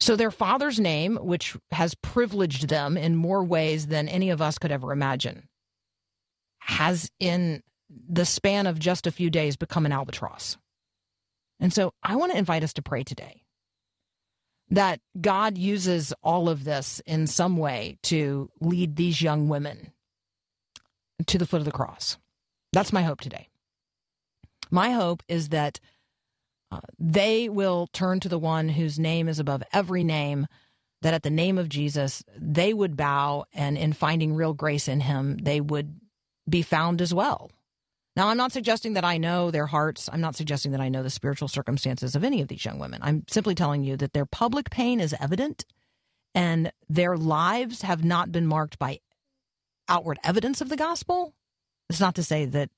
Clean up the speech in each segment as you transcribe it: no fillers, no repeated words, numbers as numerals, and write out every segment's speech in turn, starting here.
So their father's name, which has privileged them in more ways than any of us could ever imagine, has in the span of just a few days become an albatross. And so I want to invite us to pray today that God uses all of this in some way to lead these young women to the foot of the cross. That's my hope today. My hope is that they will turn to the one whose name is above every name, that at the name of Jesus, they would bow, and in finding real grace in him, they would be found as well. Now, I'm not suggesting that I know their hearts. I'm not suggesting that I know the spiritual circumstances of any of these young women. I'm simply telling you that their public pain is evident and their lives have not been marked by outward evidence of the gospel. It's not to say that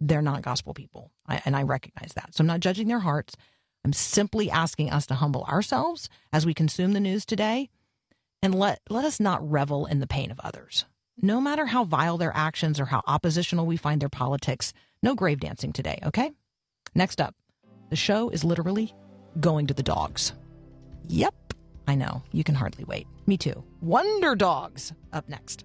they're not gospel people, and I recognize that. So I'm not judging their hearts. I'm simply asking us to humble ourselves as we consume the news today and let us not revel in the pain of others. No matter how vile their actions or how oppositional we find their politics, no grave dancing today, okay? Next up, the show is literally going to the dogs. Yep, I know. You can hardly wait. Me too. Wonder Dogs up next.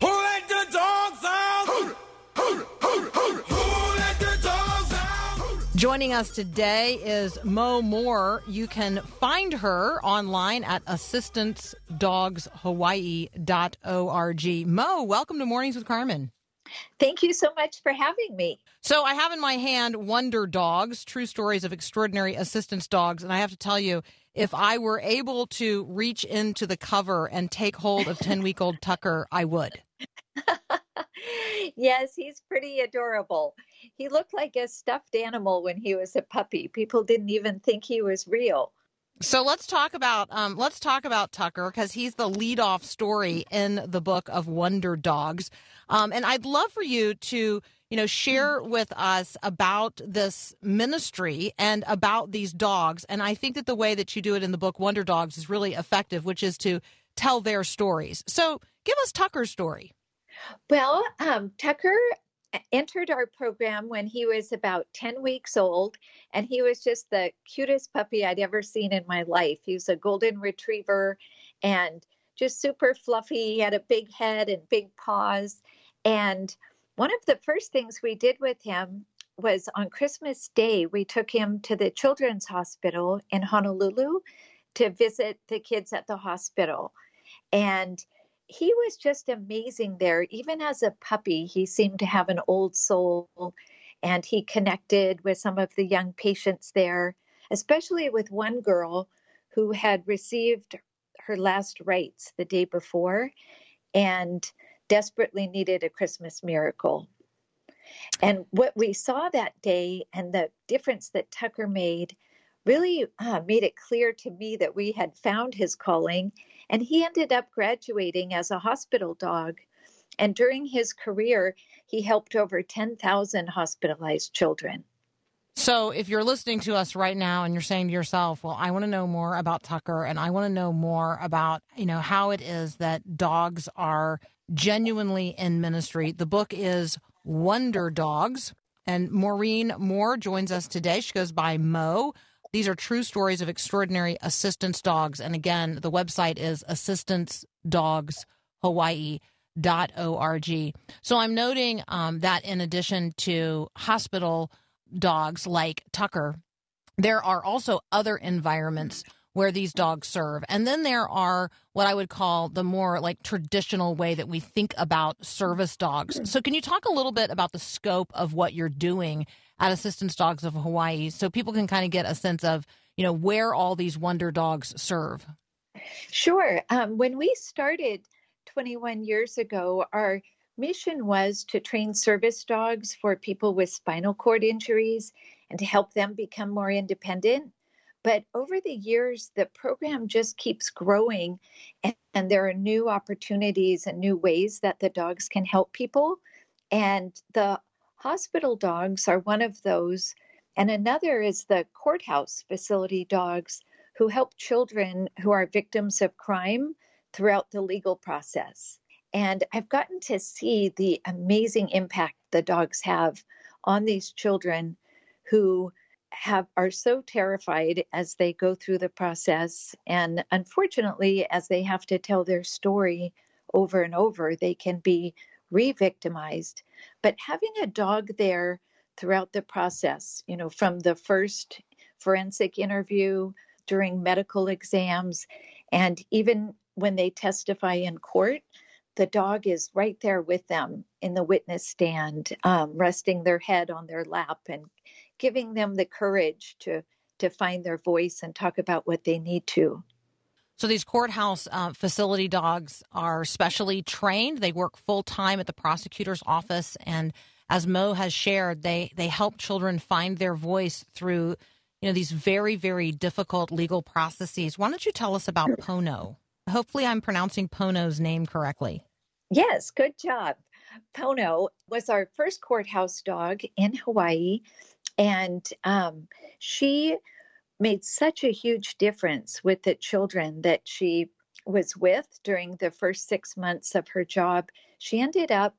Who let the dogs out? Joining us today is Mo Maurer. You can find her online at assistancedogshawaii.org. Mo, welcome to Mornings with Carmen. Thank you so much for having me. So I have in my hand Wonder Dogs, True Stories of Extraordinary Assistance Dogs. And I have to tell you, if I were able to reach into the cover and take hold of 10-week-old Tucker, I would. Yes, he's pretty adorable. He looked like a stuffed animal when he was a puppy. People didn't even think he was real. So let's talk about Tucker, because he's the leadoff story in the book of Wonder Dogs. And I'd love for you to, you know, share with us about this ministry and about these dogs. And I think that the way that you do it in the book Wonder Dogs is really effective, which is to tell their stories. So give us Tucker's story. Well, Tucker entered our program when he was about 10 weeks old, and he was just the cutest puppy I'd ever seen in my life. He was a golden retriever and just super fluffy. He had a big head and big paws. And one of the first things we did with him was on Christmas Day, we took him to the Children's Hospital in Honolulu to visit the kids at the hospital. And he was just amazing there. Even as a puppy, he seemed to have an old soul, and he connected with some of the young patients there, especially with one girl who had received her last rites the day before and desperately needed a Christmas miracle. And what we saw that day and the difference that Tucker made really made it clear to me that we had found his calling. And he ended up graduating as a hospital dog. And during his career, he helped over 10,000 hospitalized children. So if you're listening to us right now and you're saying to yourself, well, I want to know more about Tucker, and I want to know more about, you know, how it is that dogs are genuinely in ministry, the book is Wonder Dogs. And Maureen Moore joins us today. She goes by Mo. These are true stories of extraordinary assistance dogs. And again, the website is assistancedogshawaii.org. So I'm noting that in addition to hospital dogs like Tucker, there are also other environments where these dogs serve. And then there are what I would call the more like traditional way that we think about service dogs. So can you talk a little bit about the scope of what you're doing at Assistance Dogs of Hawaii so people can kind of get a sense of, you know, where all these Wonder Dogs serve? Sure. When we started 21 years ago, our mission was to train service dogs for people with spinal cord injuries and to help them become more independent. But over the years, the program just keeps growing, and there are new opportunities and new ways that the dogs can help people. And the hospital dogs are one of those. And another is the courthouse facility dogs, who help children who are victims of crime throughout the legal process. And I've gotten to see the amazing impact the dogs have on these children who are so terrified as they go through the process. And unfortunately, as they have to tell their story over and over, they can be re-victimized. But having a dog there throughout the process, you know, from the first forensic interview, during medical exams, and even when they testify in court, the dog is right there with them in the witness stand, resting their head on their lap and giving them the courage to find their voice and talk about what they need to. So these courthouse facility dogs are specially trained. They work full time at the prosecutor's office. And as Mo has shared, they help children find their voice through, you know, these very, very difficult legal processes. Why don't you tell us about Pono? Hopefully I'm pronouncing Pono's name correctly. Yes, good job. Pono was our first courthouse dog in Hawaii. And she made such a huge difference with the children that she was with during the first 6 months of her job. She ended up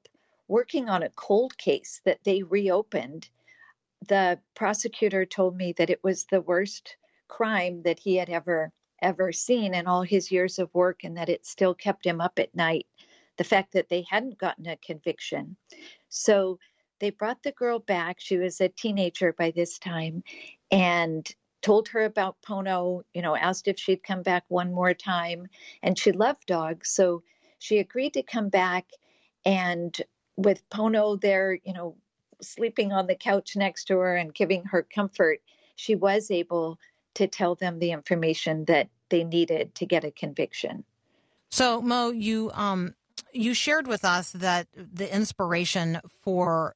working on a cold case that they reopened. The prosecutor told me that it was the worst crime that he had ever seen in all his years of work, and that it still kept him up at night, the fact that they hadn't gotten a conviction. So they brought the girl back. She was a teenager by this time, and told her about Pono, you know, asked if she'd come back one more time. And she loved dogs, so she agreed to come back. And with Pono there, you know, sleeping on the couch next to her and giving her comfort, she was able to tell them the information that they needed to get a conviction. So, Mo, you shared with us that the inspiration for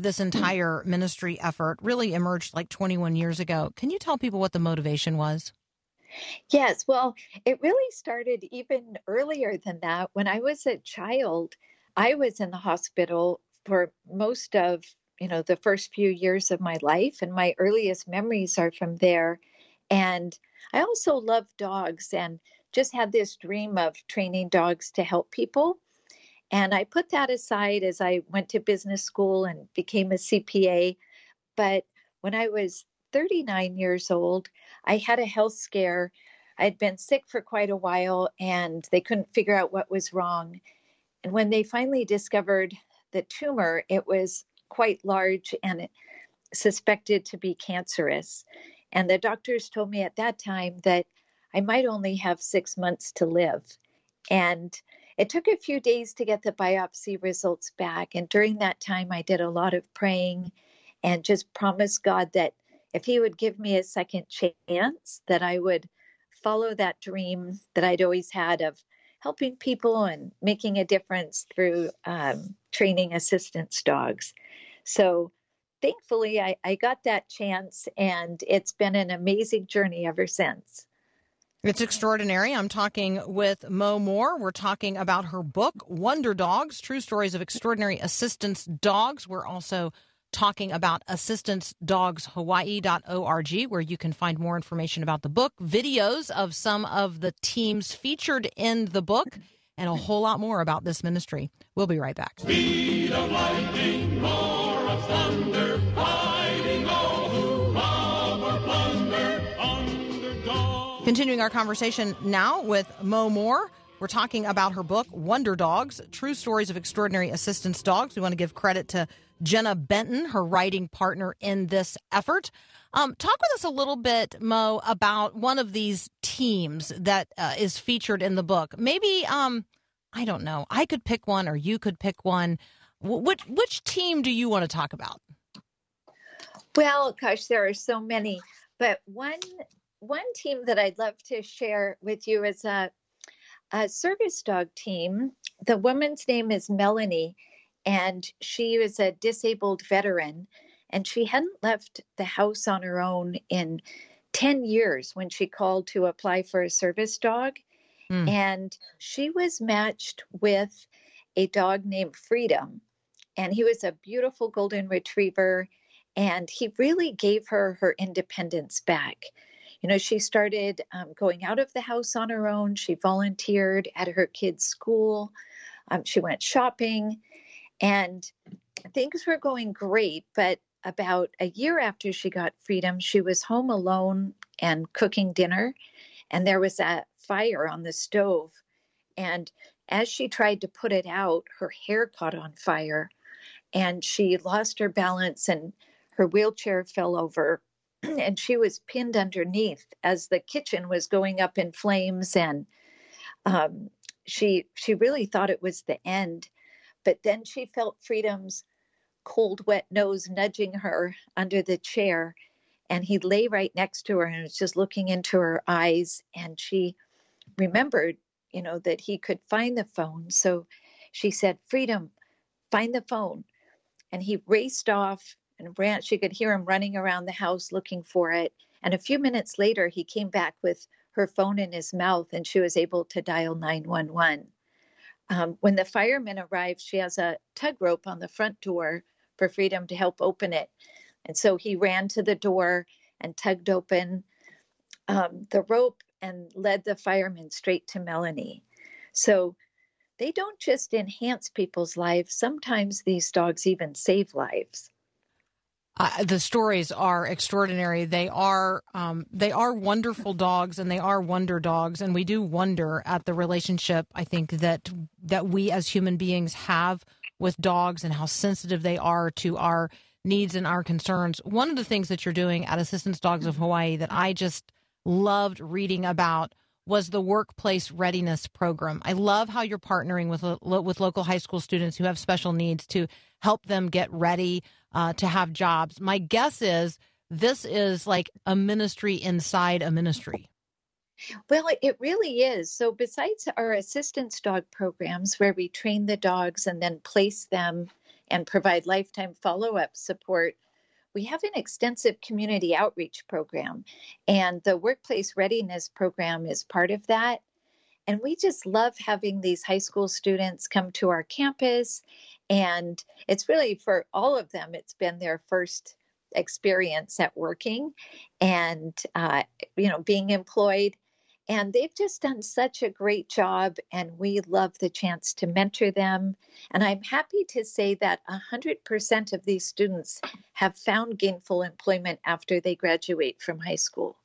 this entire ministry effort really emerged like 21 years ago. Can you tell people what the motivation was? Yes, well, it really started even earlier than that. When I was a child, I was in the hospital for most of, the first few years of my life, and my earliest memories are from there. And I also love dogs and just had this dream of training dogs to help people. And I put that aside as I went to business school and became a CPA. But when I was 39 years old, I had a health scare. I'd been sick for quite a while, and they couldn't figure out what was wrong. And when they finally discovered the tumor, it was quite large and suspected to be cancerous. And the doctors told me at that time that I might only have 6 months to live. And it took a few days to get the biopsy results back. And during that time, I did a lot of praying and just promised God that if he would give me a second chance, that I would follow that dream that I'd always had of helping people and making a difference through training assistance dogs. So thankfully, I got that chance, and it's been an amazing journey ever since. It's extraordinary. I'm talking with Mo Maurer. We're talking about her book, Wonder Dogs, True Stories of Extraordinary Assistance Dogs. We're also talking about assistancedogshawaii.org, where you can find more information about the book, videos of some of the teams featured in the book, and a whole lot more about this ministry. We'll be right back. Speed of lightning, roar of thunder, fighting all who rob or plunder, underdog. Continuing our conversation now with Mo Maurer. We're talking about her book, Wonder Dogs, True Stories of Extraordinary Assistance Dogs. We want to give credit to Jenna Benton, her writing partner in this effort. Talk with us a little bit, Mo, about one of these teams that is featured in the book. Maybe, I don't know, I could pick one or you could pick one. Which team do you want to talk about? Well, gosh, there are so many. But one team that I'd love to share with you is a service dog team. The woman's name is Melanie, and she was a disabled veteran, and she hadn't left the house on her own in 10 years when she called to apply for a service dog. And she was matched with a dog named Freedom, and he was a beautiful golden retriever, and he really gave her her independence back. She started going out of the house on her own. She volunteered at her kids' school. She went shopping, and things were going great. But about a year after she got Freedom, she was home alone and cooking dinner, and there was a fire on the stove. And as she tried to put it out, her hair caught on fire, and she lost her balance, and her wheelchair fell over. And she was pinned underneath as the kitchen was going up in flames. And she really thought it was the end. But then she felt Freedom's cold, wet nose nudging her under the chair. And he lay right next to her and was just looking into her eyes. And she remembered, that he could find the phone. So she said, "Freedom, find the phone." And he raced off. And she could hear him running around the house looking for it. And a few minutes later, he came back with her phone in his mouth, and she was able to dial 911. When the firemen arrived, she has a tug rope on the front door for Freedom to help open it. And so he ran to the door and tugged open the rope and led the firemen straight to Melanie. So they don't just enhance people's lives. Sometimes these dogs even save lives. The stories are extraordinary. They are wonderful dogs, and they are wonder dogs. And we do wonder at the relationship, I think, that we as human beings have with dogs and how sensitive they are to our needs and our concerns. One of the things that you're doing at Assistance Dogs of Hawaii that I just loved reading about was the Workplace Readiness Program. I love how you're partnering with local high school students who have special needs to help them get ready to have jobs. My guess is this is like a ministry inside a ministry. Well, it really is. So besides our assistance dog programs, where we train the dogs and then place them and provide lifetime follow-up support, we have an extensive community outreach program, and the workplace readiness program is part of that. And we just love having these high school students come to our campus, and it's really for all of them, it's been their first experience at working and, being employed. And they've just done such a great job, and we love the chance to mentor them. And I'm happy to say that 100% of these students have found gainful employment after they graduate from high school.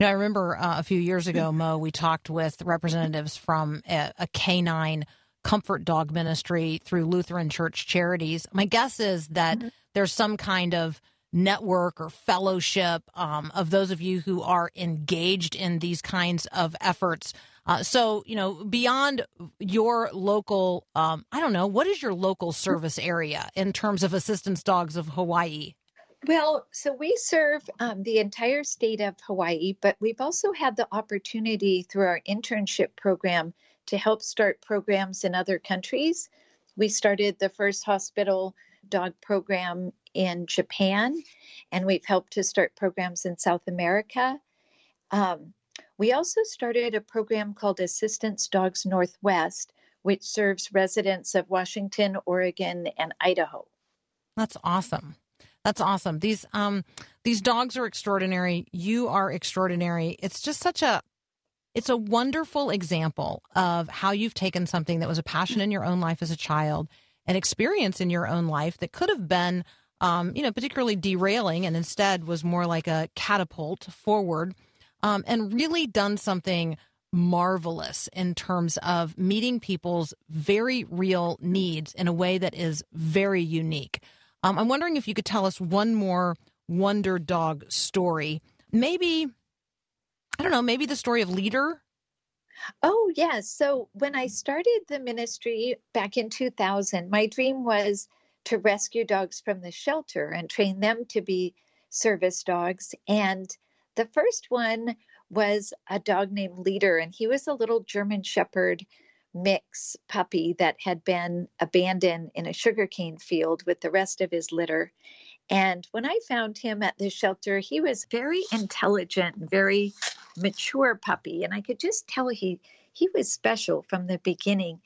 Now, I remember a few years ago, Mo, we talked with representatives from a K-9 comfort dog ministry through Lutheran Church Charities. My guess is that there's some kind of network or fellowship of those of you who are engaged in these kinds of efforts. So, beyond your local, what is your local service area in terms of Assistance Dogs of Hawaii? Well, so we serve the entire state of Hawaii, but we've also had the opportunity through our internship program to help start programs in other countries. We started the first hospital dog program in Japan, and we've helped to start programs in South America. We also started a program called Assistance Dogs Northwest, which serves residents of Washington, Oregon, and Idaho. That's awesome. That's awesome. These dogs are extraordinary. You are extraordinary. It's just it's a wonderful example of how you've taken something that was a passion in your own life as a child, an experience in your own life that could have been particularly derailing, and instead was more like a catapult forward, and really done something marvelous in terms of meeting people's very real needs in a way that is very unique. I'm wondering if you could tell us one more Wonder Dog story. Maybe the story of Leader. Oh, yes. So when I started the ministry back in 2000, my dream was to rescue dogs from the shelter and train them to be service dogs. And the first one was a dog named Leader, and he was a little German Shepherd mix puppy that had been abandoned in a sugarcane field with the rest of his litter. And when I found him at the shelter, he was very intelligent, very mature puppy. And I could just tell he was special from the beginning.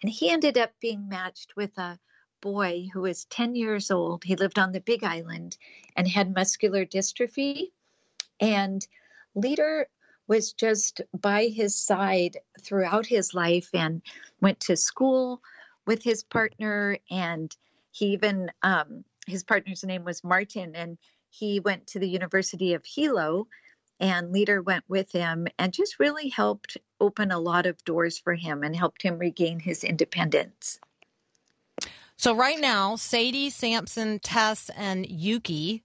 And he ended up being matched with a boy who was 10 years old. He lived on the Big Island and had muscular dystrophy. And Leader was just by his side throughout his life and went to school with his partner. And he even, his partner's name was Martin, and he went to the University of Hilo, and Leader went with him and just really helped open a lot of doors for him and helped him regain his independence. So right now, Sadie, Samson, Tess, and Yuki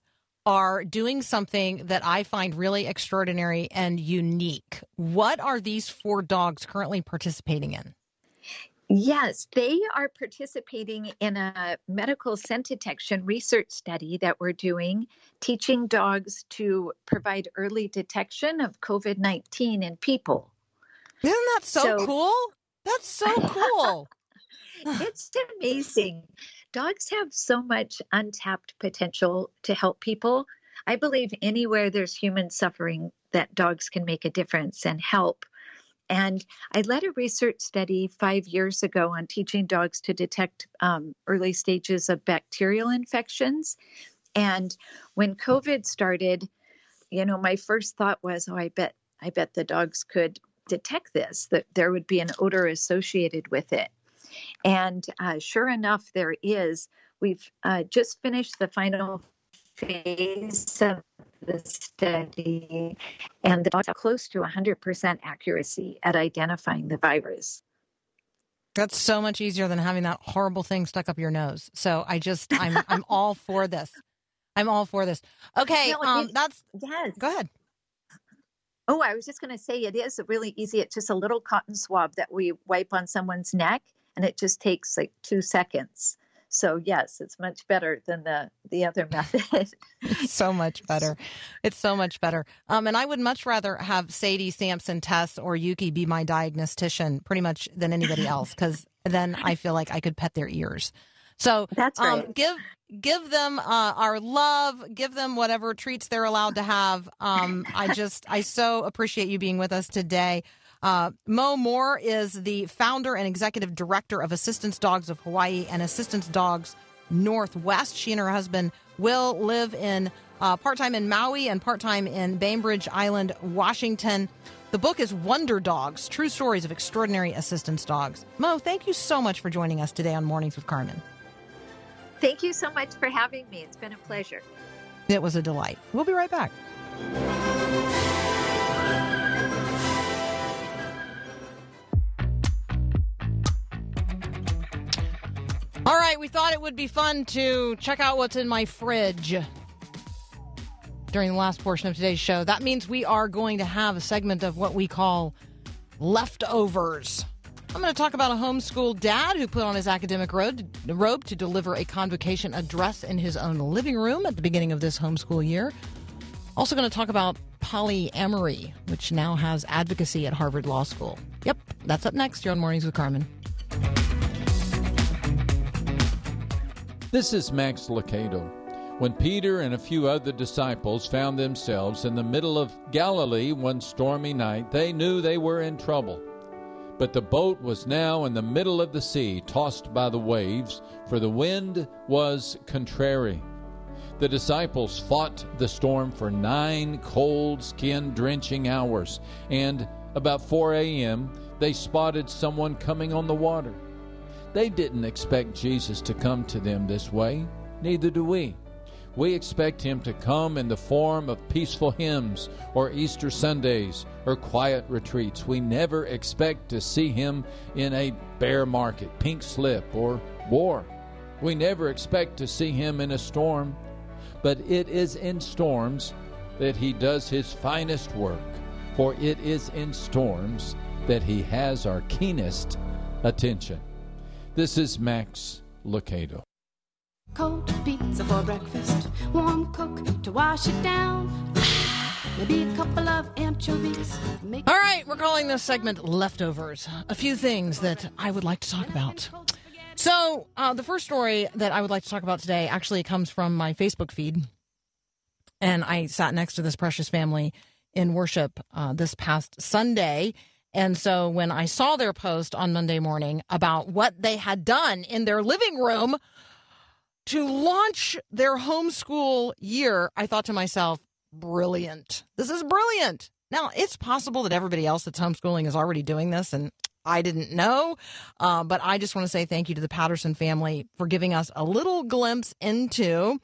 are doing something that I find really extraordinary and unique. What are these four dogs currently participating in? Yes, they are participating in a medical scent detection research study that we're doing, teaching dogs to provide early detection of COVID-19 in people. Isn't that so cool? That's so cool. It's amazing. Dogs have so much untapped potential to help people. I believe anywhere there's human suffering that dogs can make a difference and help. And I led a research study 5 years ago on teaching dogs to detect early stages of bacterial infections. And when COVID started, my first thought was, I bet the dogs could detect this, that there would be an odor associated with it. And sure enough, there is. We've just finished the final phase of the study, and the dogs are close to 100% accuracy at identifying the virus. That's so much easier than having that horrible thing stuck up your nose. So I'm all for this. I'm all for this. Okay, go ahead. Oh, I was just going to say it is really easy. It's just a little cotton swab that we wipe on someone's neck, and it just takes 2 seconds. So, yes, it's much better than the other method. So much better. It's so much better. And I would much rather have Sadie, Samson, Tess, or Yuki be my diagnostician pretty much than anybody else, because then I feel like I could pet their ears. So that's right. Give them our love, give them whatever treats they're allowed to have. I so appreciate you being with us today. Mo Maurer is the founder and executive director of Assistance Dogs of Hawaii and Assistance Dogs Northwest. She and her husband, Will, live in part-time in Maui and part-time in Bainbridge Island, Washington. The book is Wonder Dogs, True Stories of Extraordinary Assistance Dogs. Mo, thank you so much for joining us today on Mornings with Carmen. Thank you so much for having me. It's been a pleasure. It was a delight. We'll be right back. All right, we thought it would be fun to check out what's in my fridge during the last portion of today's show. That means we are going to have a segment of what we call leftovers. I'm going to talk about a homeschool dad who put on his academic robe to deliver a convocation address in his own living room at the beginning of this homeschool year. Also going to talk about polyamory, which now has advocacy at Harvard Law School. Yep, that's up next. You're on Mornings with Carmen. This is Max Lucado. When Peter and a few other disciples found themselves in the middle of Galilee one stormy night, they knew they were in trouble. But the boat was now in the middle of the sea, tossed by the waves, for the wind was contrary. The disciples fought the storm for 9 cold, skin-drenching hours, and about 4 a.m., they spotted someone coming on the water. They didn't expect Jesus to come to them this way. Neither do we. We expect him to come in the form of peaceful hymns or Easter Sundays or quiet retreats. We never expect to see him in a bear market, pink slip, or war. We never expect to see him in a storm. But it is in storms that he does his finest work, for it is in storms that he has our keenest attention. This is Max Lucado. Cold pizza for breakfast, warm Coke to wash it down, maybe a couple of anchovies. All right, we're calling this segment Leftovers. A few things that I would like to talk about. So the first story that I would like to talk about today actually comes from my Facebook feed. And I sat next to this precious family in worship this past Sunday. And so when I saw their post on Monday morning about what they had done in their living room to launch their homeschool year, I thought to myself, brilliant. This is brilliant. Now, it's possible that everybody else that's homeschooling is already doing this, and I didn't know. But I just want to say thank you to the Patterson family for giving us a little glimpse into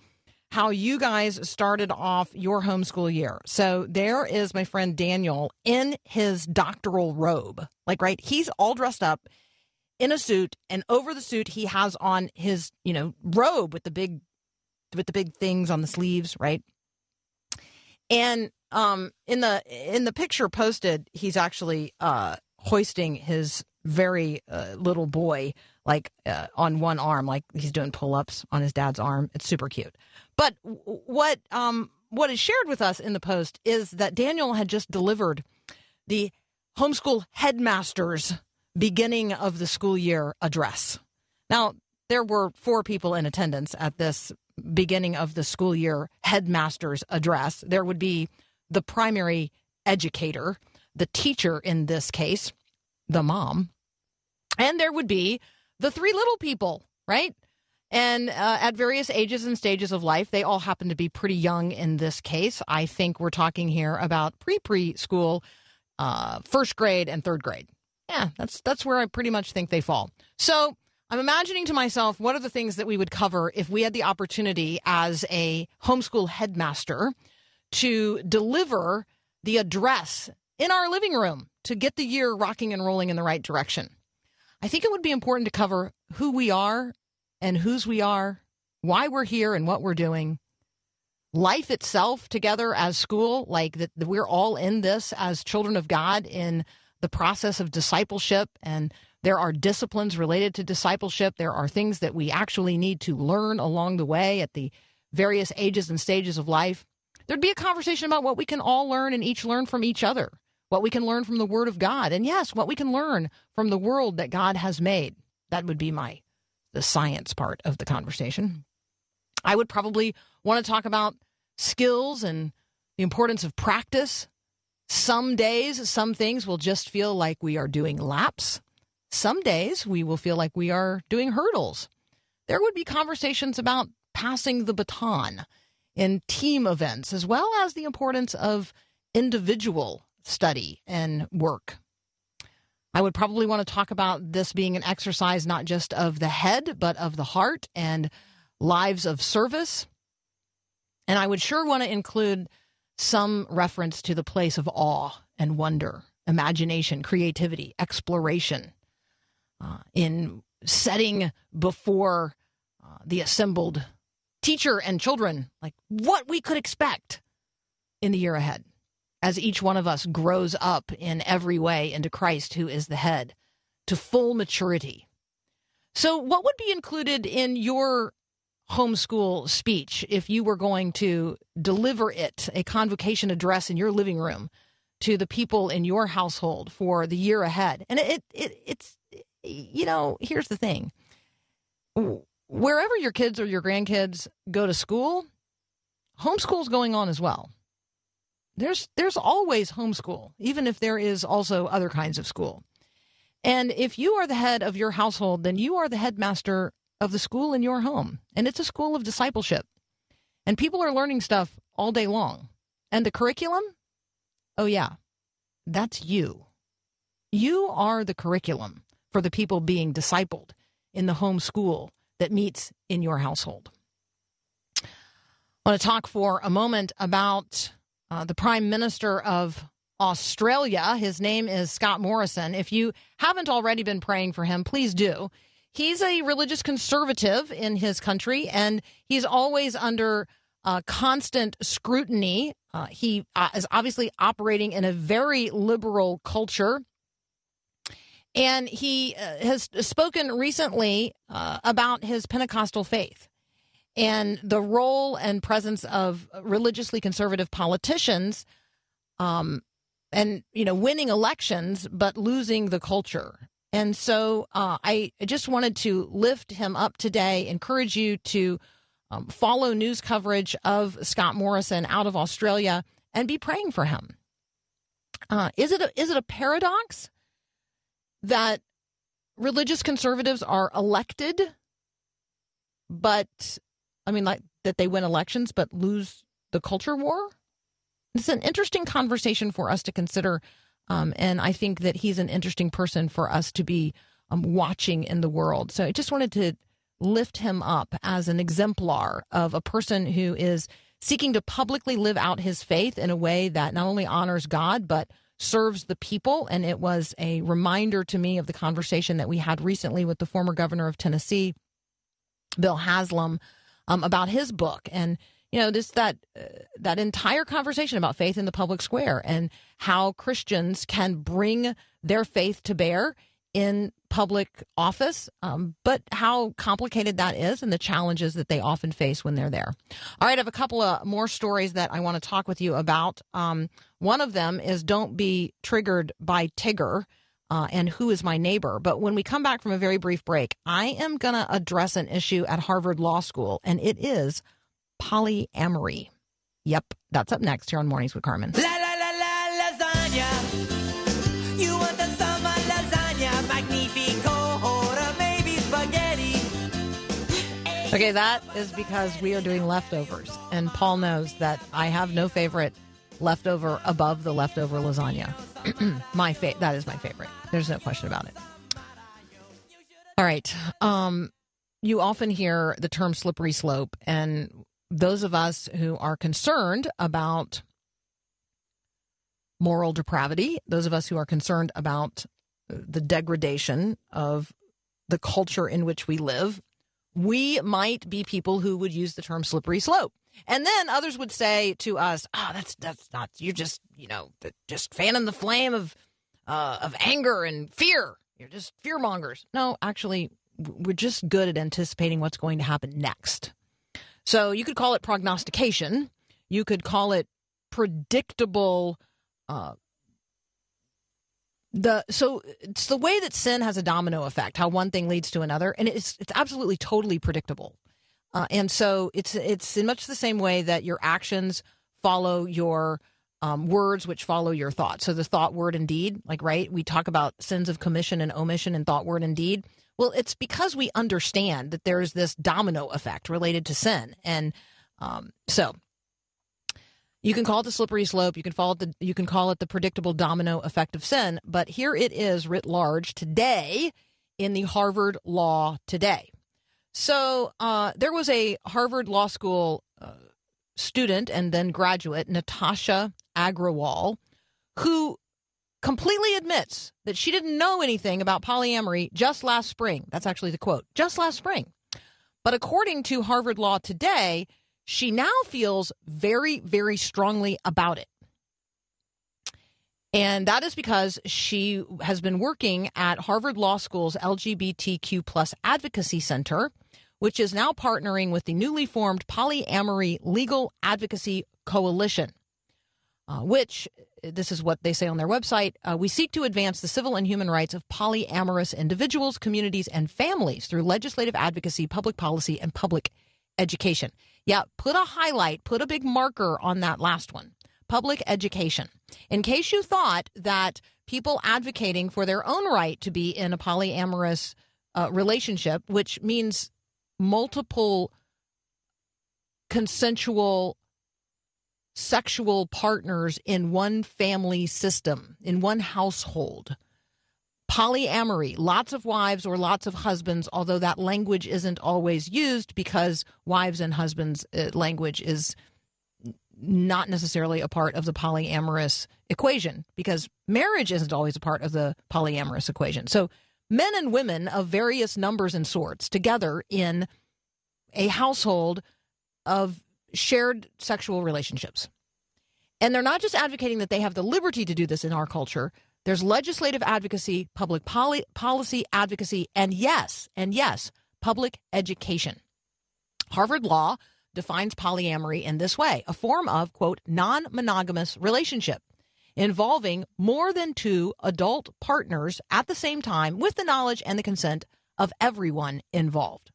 how you guys started off your homeschool year. So there is my friend Daniel in his doctoral robe. Like, right, he's all dressed up in a suit, and over the suit he has on his, robe with the big things on the sleeves, right? And in the picture posted, he's actually hoisting his very little boy on one arm, like he's doing pull-ups on his dad's arm. It's super cute. But what is shared with us in the post is that Daniel had just delivered the homeschool headmaster's beginning of the school year address. Now, there were 4 people in attendance at this beginning of the school year headmaster's address. There would be the primary educator, the teacher in this case, the mom, and there would be the 3 little people, right? And at various ages and stages of life, they all happen to be pretty young in this case. I think we're talking here about preschool, first grade and third grade. Yeah, that's where I pretty much think they fall. So I'm imagining to myself, what are the things that we would cover if we had the opportunity as a homeschool headmaster to deliver the address in our living room to get the year rocking and rolling in the right direction? I think it would be important to cover who we are and whose we are, why we're here and what we're doing, life itself together as school, like that we're all in this as children of God in the process of discipleship, and there are disciplines related to discipleship. There are things that we actually need to learn along the way at the various ages and stages of life. There'd be a conversation about what we can all learn and each learn from each other, what we can learn from the Word of God, and yes, what we can learn from the world that God has made. That would be my the science part of the conversation. I would probably want to talk about skills and the importance of practice. Some days, some things will just feel like we are doing laps. Some days we will feel like we are doing hurdles. There would be conversations about passing the baton in team events, as well as the importance of individual study and work. I would probably want to talk about this being an exercise not just of the head, but of the heart and lives of service. And I would sure want to include some reference to the place of awe and wonder, imagination, creativity, exploration, in setting before the assembled teacher and children, like what we could expect in the year ahead, as each one of us grows up in every way into Christ, who is the head, to full maturity. So what would be included in your homeschool speech if you were going to deliver it, a convocation address in your living room to the people in your household for the year ahead? And it's, you know, here's the thing. Wherever your kids or your grandkids go to school, homeschool's going on as well. There's always homeschool, even if there is also other kinds of school. And if you are the head of your household, then you are the headmaster of the school in your home. And it's a school of discipleship. And people are learning stuff all day long. And the curriculum? Oh, yeah, that's you. You are the curriculum for the people being discipled in the homeschool that meets in your household. I want to talk for a moment about the Prime Minister of Australia. His name is Scott Morrison. If you haven't already been praying for him, please do. He's a religious conservative in his country, and he's always under constant scrutiny. He is obviously operating in a very liberal culture. And he has spoken recently about his Pentecostal faith and the role and presence of religiously conservative politicians and, you know, winning elections, but losing the culture. And so I just wanted to lift him up today, encourage you to follow news coverage of Scott Morrison out of Australia and be praying for him. Is it a paradox that religious conservatives are elected, but I mean, like that they win elections, but lose the culture war? It's an interesting conversation for us to consider. And I think that he's an interesting person for us to be watching in the world. So I just wanted to lift him up as an exemplar of a person who is seeking to publicly live out his faith in a way that not only honors God, but serves the people. And it was a reminder to me of the conversation that we had recently with the former governor of Tennessee, Bill Haslam, about his book. And, you know, this that entire conversation about faith in the public square and how Christians can bring their faith to bear in public office, but how complicated that is and the challenges that they often face when they're there. All right, I have a couple of more stories that I want to talk with you about. One of them is don't be triggered by Tigger and who is my neighbor. But when we come back from a very brief break, I am going to address an issue at Harvard Law School, and it is polyamory. Yep, that's up next here on Mornings with Carmen. La, la, la, la, lasagna. You want the summer lasagna, magnifico, or maybe spaghetti. Okay, that is because we are doing leftovers, and Paul knows that I have no favorite leftover above the leftover lasagna. That is my favorite. There's no question about it. All right. You often hear the term slippery slope, and those of us who are concerned about moral depravity, those of us who are concerned about the degradation of the culture in which we live, we might be people who would use the term slippery slope. And then others would say to us, "Oh, that's not, you're just, you know, just fanning the flame of anger and fear. You're just fear mongers." No, actually, we're just good at anticipating what's going to happen next. So you could call it prognostication. You could call it predictable So it's the way that sin has a domino effect, how one thing leads to another, and it's absolutely totally predictable. And so it's in much the same way that your actions follow your words, which follow your thoughts. So the thought, word, and deed, like, right, we talk about sins of commission and omission and thought, word, and deed. Well, it's because we understand that there's this domino effect related to sin. And so you can call it the slippery slope. You can call it the predictable domino effect of sin. But here it is writ large today in the Harvard Law today. So there was a Harvard Law School student and then graduate, Natasha Agrawal, who completely admits that she didn't know anything about polyamory just last spring. That's actually the quote, just last spring. But according to Harvard Law today, she now feels very, very strongly about it. And that is because she has been working at Harvard Law School's LGBTQ plus Advocacy Center, which is now partnering with the newly formed Polyamory Legal Advocacy Coalition, which, this is what they say on their website, we seek to advance the civil and human rights of polyamorous individuals, communities, and families through legislative advocacy, public policy, and public education. Yeah, put a highlight, put a big marker on that last one. Public education. In case you thought that people advocating for their own right to be in a polyamorous relationship, which means multiple consensual sexual partners in one family system, in one household, polyamory, lots of wives or lots of husbands, although that language isn't always used because wives and husbands language is not necessarily a part of the polyamorous equation, because marriage isn't always a part of the polyamorous equation. So men and women of various numbers and sorts together in a household of shared sexual relationships. And they're not just advocating that they have the liberty to do this in our culture. There's legislative advocacy, public policy advocacy, and yes, public education. Harvard Law defines polyamory in this way, a form of, quote, non-monogamous relationship involving more than two adult partners at the same time with the knowledge and the consent of everyone involved.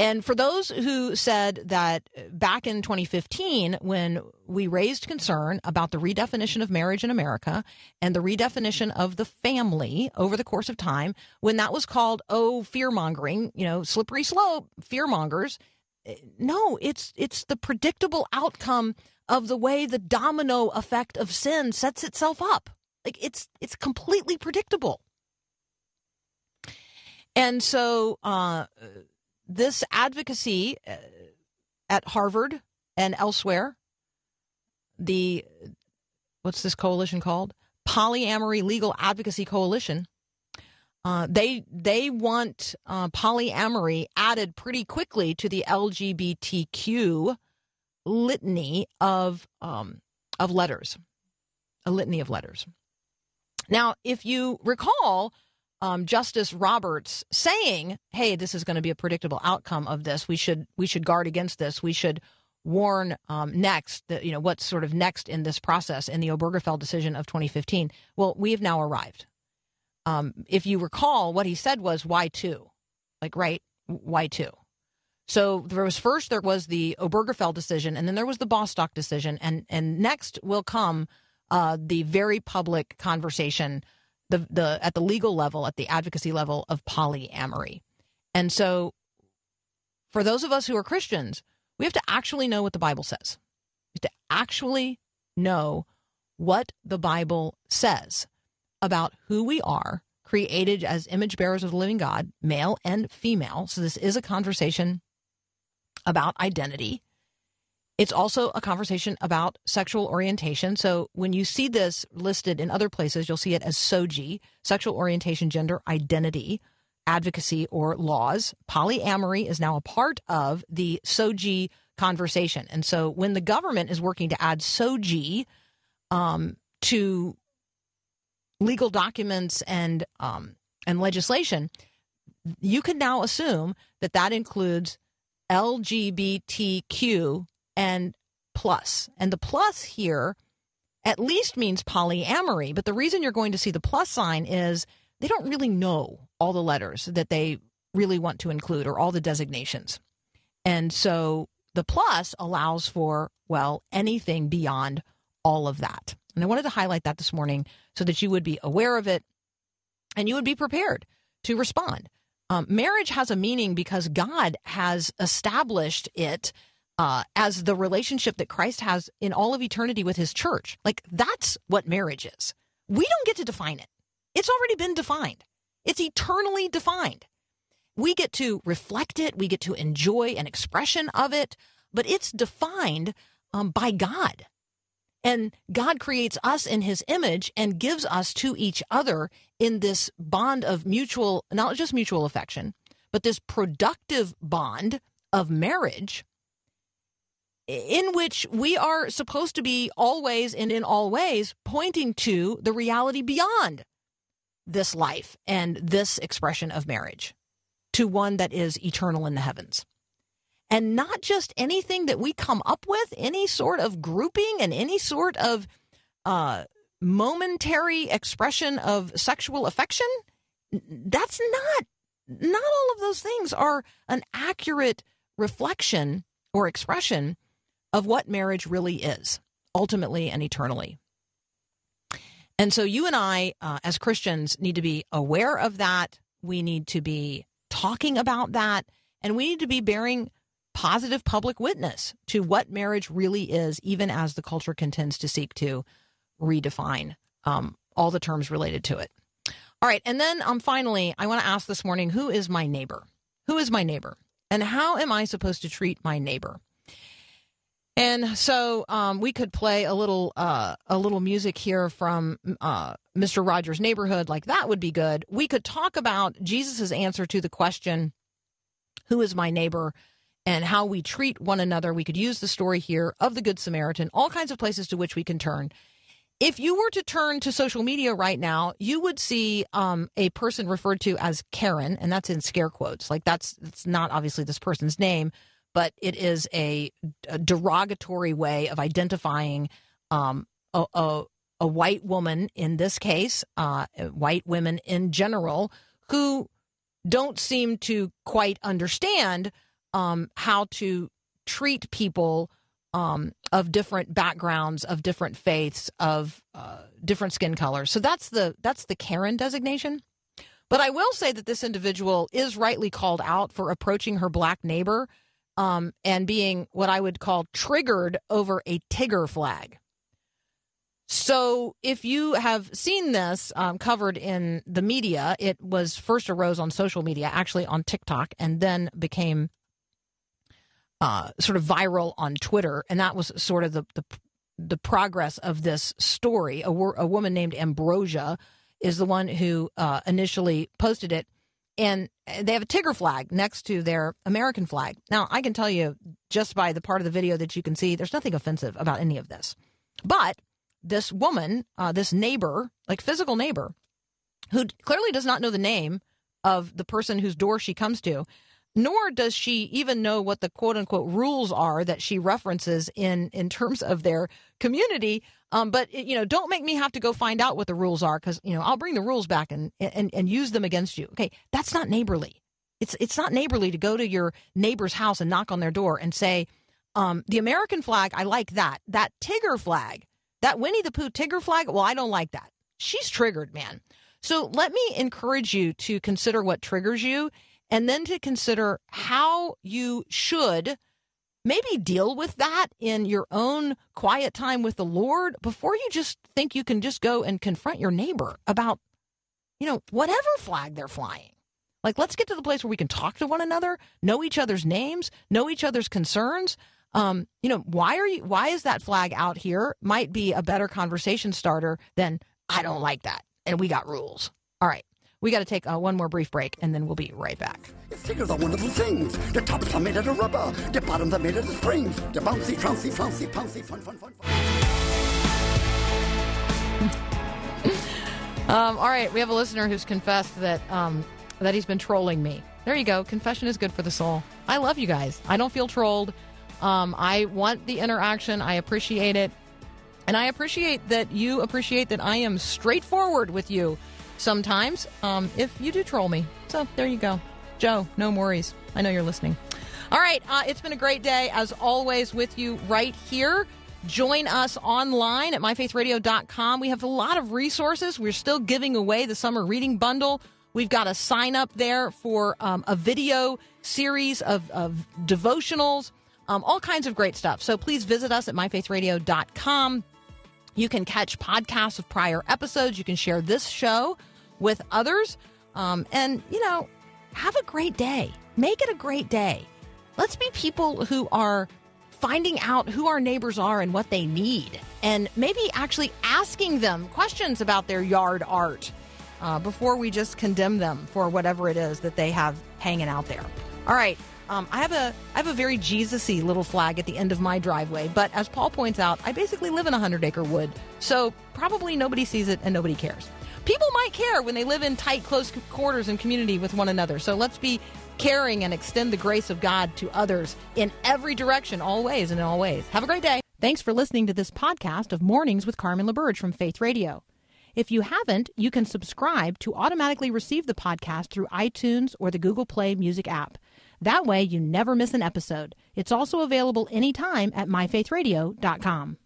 And for those who said that back in 2015, when we raised concern about the redefinition of marriage in America and the redefinition of the family over the course of time, when that was called, oh, fear-mongering, you know, slippery slope, fear-mongers, no, it's the predictable outcome of the way the domino effect of sin sets itself up. Like it's completely predictable. And so this advocacy at Harvard and elsewhere, the what's this coalition called? Polyamory Legal Advocacy Coalition. They want polyamory added pretty quickly to the LGBTQ litany of letters, a litany of letters. Now, if you recall, Justice Roberts saying, "Hey, this is going to be a predictable outcome of this. We should guard against this. We should warn next. That, you know, what's sort of next in this process in the Obergefell decision of 2015." Well, we have now arrived. If you recall, what he said was, why two? Like, right, why two? So there was the Obergefell decision, and then there was the Bostock decision, and next will come the very public conversation the at the legal level, at the advocacy level of polyamory. And so for those of us who are Christians, we have to actually know what the Bible says. We have to actually know what the Bible says about who we are, created as image bearers of the living God, male and female. So this is a conversation about identity. It's also a conversation about sexual orientation. So when you see this listed in other places, you'll see it as SOGI, sexual orientation, gender identity, advocacy, or laws. Polyamory is now a part of the SOGI conversation. And so when the government is working to add SOGI to legal documents and legislation, you can now assume that that includes LGBTQ and plus. And the plus here at least means polyamory. But the reason you're going to see the plus sign is they don't really know all the letters that they really want to include or all the designations. And so the plus allows for, well, anything beyond all of that. And I wanted to highlight that this morning so that you would be aware of it and you would be prepared to respond. Marriage has a meaning because God has established it as the relationship that Christ has in all of eternity with his church. Like, that's what marriage is. We don't get to define it. It's already been defined. It's eternally defined. We get to reflect it. We get to enjoy an expression of it. But it's defined by God. And God creates us in his image and gives us to each other in this bond of mutual, not just mutual affection, but this productive bond of marriage in which we are supposed to be always and in all ways pointing to the reality beyond this life and this expression of marriage to one that is eternal in the heavens. And not just anything that we come up with, any sort of grouping and any sort of momentary expression of sexual affection. That's not all of those things are an accurate reflection or expression of what marriage really is, ultimately and eternally. And so you and I, as Christians, need to be aware of that. We need to be talking about that. And we need to be bearing positive public witness to what marriage really is, even as the culture contends to seek to redefine all the terms related to it. All right. And then finally, I want to ask this morning, who is my neighbor? Who is my neighbor? And how am I supposed to treat my neighbor? And so we could play a little music here from Mr. Rogers' Neighborhood. Like, that would be good. We could talk about Jesus's answer to the question, who is my neighbor? And how we treat one another. We could use the story here of the Good Samaritan, all kinds of places to which we can turn. If you were to turn to social media right now, you would see a person referred to as Karen, and that's in scare quotes. Like, that's not obviously this person's name, but it is a derogatory way of identifying a white woman in this case, white women in general, who don't seem to quite understand how to treat people of different backgrounds, of different faiths, of different skin colors. So that's the Karen designation. But I will say that this individual is rightly called out for approaching her black neighbor and being what I would call triggered over a Tigger flag. So if you have seen this covered in the media, it was first arose on social media, actually on TikTok, and then became sort of viral on Twitter, and that was sort of the progress of this story. A woman named Ambrosia is the one who initially posted it, and they have a Tigger flag next to their American flag. Now, I can tell you just by the part of the video that you can see, there's nothing offensive about any of this. But this woman, this neighbor, like physical neighbor, who clearly does not know the name of the person whose door she comes to, nor does she even know what the quote-unquote rules are that she references in terms of their community. But, you know, don't make me have to go find out what the rules are because, you know, I'll bring the rules back and use them against you. Okay, that's not neighborly. It's not neighborly to go to your neighbor's house and knock on their door and say, the American flag, I like that. That Tigger flag, that Winnie the Pooh Tigger flag, well, I don't like that. She's triggered, man. So let me encourage you to consider what triggers you. And then to consider how you should maybe deal with that in your own quiet time with the Lord before you just think you can just go and confront your neighbor about, you know, whatever flag they're flying. Like, let's get to the place where we can talk to one another, know each other's names, know each other's concerns. You know, why is that flag out here? Might be a better conversation starter than I don't like that and we got rules. All right. We got to take one more brief break, and then we'll be right back. Tiggers are wonderful things. The tops are made out of rubber. The bottoms are made out of springs. The bouncy, trouncy, flouncy, pouncy, fun, fun, fun, fun. All right, we have a listener who's confessed that he's been trolling me. There you go. Confession is good for the soul. I love you guys. I don't feel trolled. I want the interaction. I appreciate it. And I appreciate that you appreciate that I am straightforward with you sometimes, if you do troll me. So there you go. Joe, no worries. I know you're listening. All right. It's been a great day, as always, with you right here. Join us online at MyFaithRadio.com. We have a lot of resources. We're still giving away the Summer Reading Bundle. We've got a sign up there for a video series of devotionals, all kinds of great stuff. So please visit us at MyFaithRadio.com. You can catch podcasts of prior episodes. You can share this show with others. And, you know, have a great day. Make it a great day. Let's be people who are finding out who our neighbors are and what they need. And maybe actually asking them questions about their yard art before we just condemn them for whatever it is that they have hanging out there. All right. I have a very Jesus-y little flag at the end of my driveway, but as Paul points out, I basically live in a 100-acre wood, so probably nobody sees it and nobody cares. People might care when they live in tight, close quarters and community with one another, so let's be caring and extend the grace of God to others in every direction, always and in all ways. Have a great day. Thanks for listening to this podcast of Mornings with Carmen LaBerge from Faith Radio. If you haven't, you can subscribe to automatically receive the podcast through iTunes or the Google Play Music app. That way, you never miss an episode. It's also available anytime at myfaithradio.com.